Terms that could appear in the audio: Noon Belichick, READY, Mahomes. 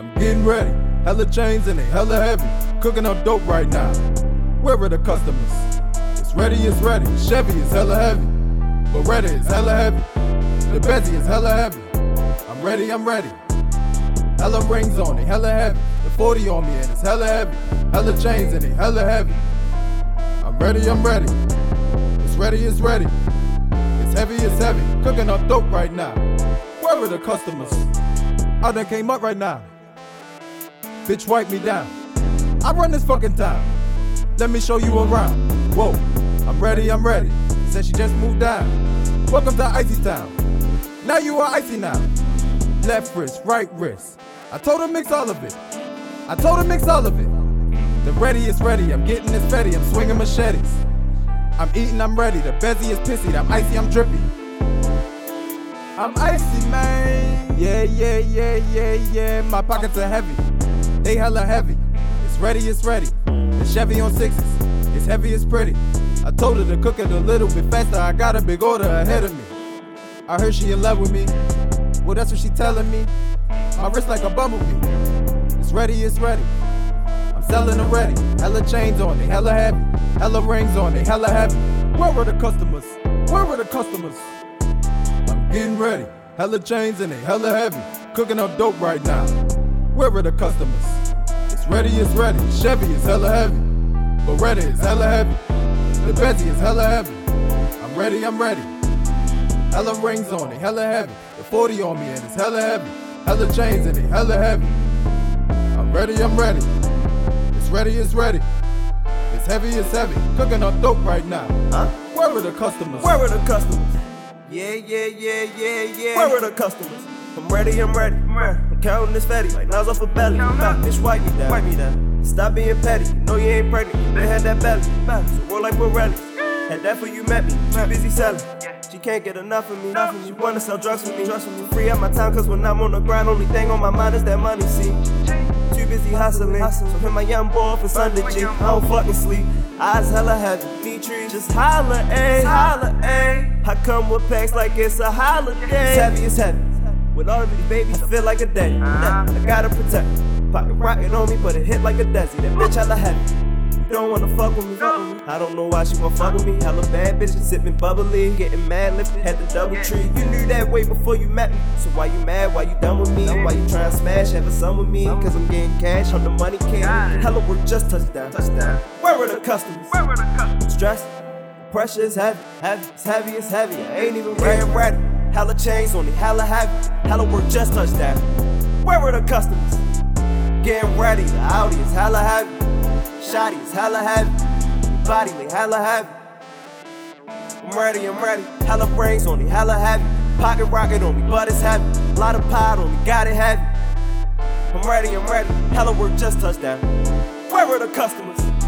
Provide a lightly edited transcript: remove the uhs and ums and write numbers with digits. I'm getting ready. Hella chains and they hella heavy. Cooking up dope right now. Where are the customers? It's ready, it's ready. Chevy is hella heavy. Beretta is hella heavy. The Benzie is hella heavy. I'm ready, I'm ready. Hella rings on it, hella heavy. The 40 on me and it's hella heavy. Hella chains and it hella heavy. I'm ready, I'm ready. It's ready, it's ready. It's heavy, it's heavy. Cooking up dope right now. Where are the customers? I done came up right now. Bitch, wipe me down. I run this fucking town. Let me show you around. Whoa, I'm ready, I'm ready. Said she just moved down. Welcome to Icy Town. Now you are icy now. Left wrist, right wrist. I told her mix all of it. I told her mix all of it. The ready is ready, I'm getting this ready, I'm swinging machetes. I'm eating, I'm ready, the Benzie is pissy, I'm icy, I'm drippy. I'm icy, man. Yeah, yeah, yeah, yeah, yeah. My pockets are heavy, they hella heavy. It's ready, it's ready. The Chevy on sixes, it's heavy, it's pretty. I told her to cook it a little bit faster, I got a big order ahead of me. I heard she in love with me, well that's what she telling me. My wrist like a bumblebee. It's ready, it's ready. I'm selling them ready. Hella chains on it, hella heavy. Hella rings on it, hella heavy. Where are the customers? Where are the customers? I'm getting ready. Hella chains in it, hella heavy. Cooking up dope right now. Where are the customers? It's ready, it's ready. Chevy is hella heavy. Beretta is hella heavy. The Benzie is hella heavy. I'm ready, I'm ready. Hella rings on it, hella heavy. The 40 on me and it's hella heavy. Hella chains in it, hella heavy. I'm ready, I'm ready. It's ready, it's ready. It's heavy, it's heavy. Cooking up dope right now. Huh? Where are the customers? Where are the customers? Yeah, yeah, yeah, yeah, yeah. Where are the customers? I'm ready, I'm ready. I'm counting this fatty like knives off a belly. Bitch, wipe me down. Wipe me down. Stop being petty. No, you ain't pregnant. You been had that belly. So roll like Pirelli. Had that for you met me. Too busy selling. She can't get enough of me. She wanna sell drugs with me. Free up my time, cause when I'm on the grind, only thing on my mind is that money, see. Too busy hustling, so hit my young boy for Sunday, G. I don't fucking sleep, eyes hella heavy, need trees, just holla, ayy, holla, ayy. I come with packs like it's a holiday. It's heavy, it's heavy. With all of these babies, I feel like a daddy. I gotta protect. Pocket rocket on me, but it hit like a Desi. That bitch hella heavy. Don't wanna fuck with me, I don't know why she wanna fuck with me. Hella bad bitches sipping bubbly, getting mad lifted, had the double tree. You knew that way before you met me, so why you mad, why you done with me? Why you tryna smash, have a son with me? Cause I'm getting cash, I'm the money king. Hella work just touchdown. Where are the customers? Stress, pressure is heavy, it's heavy, it's heavy. I ain't even ready. Hella chains on it, hella heavy. Hella work just touchdown. Where are the customers? Getting ready, the Audi is hella heavy. Shotty is hella heavy, body lay hella heavy. I'm ready, hella brains on me, hella heavy. Pocket rocket on me, but it's heavy. Lot of pot on me, got it heavy. I'm ready, hella work just touchdown. Where are the customers?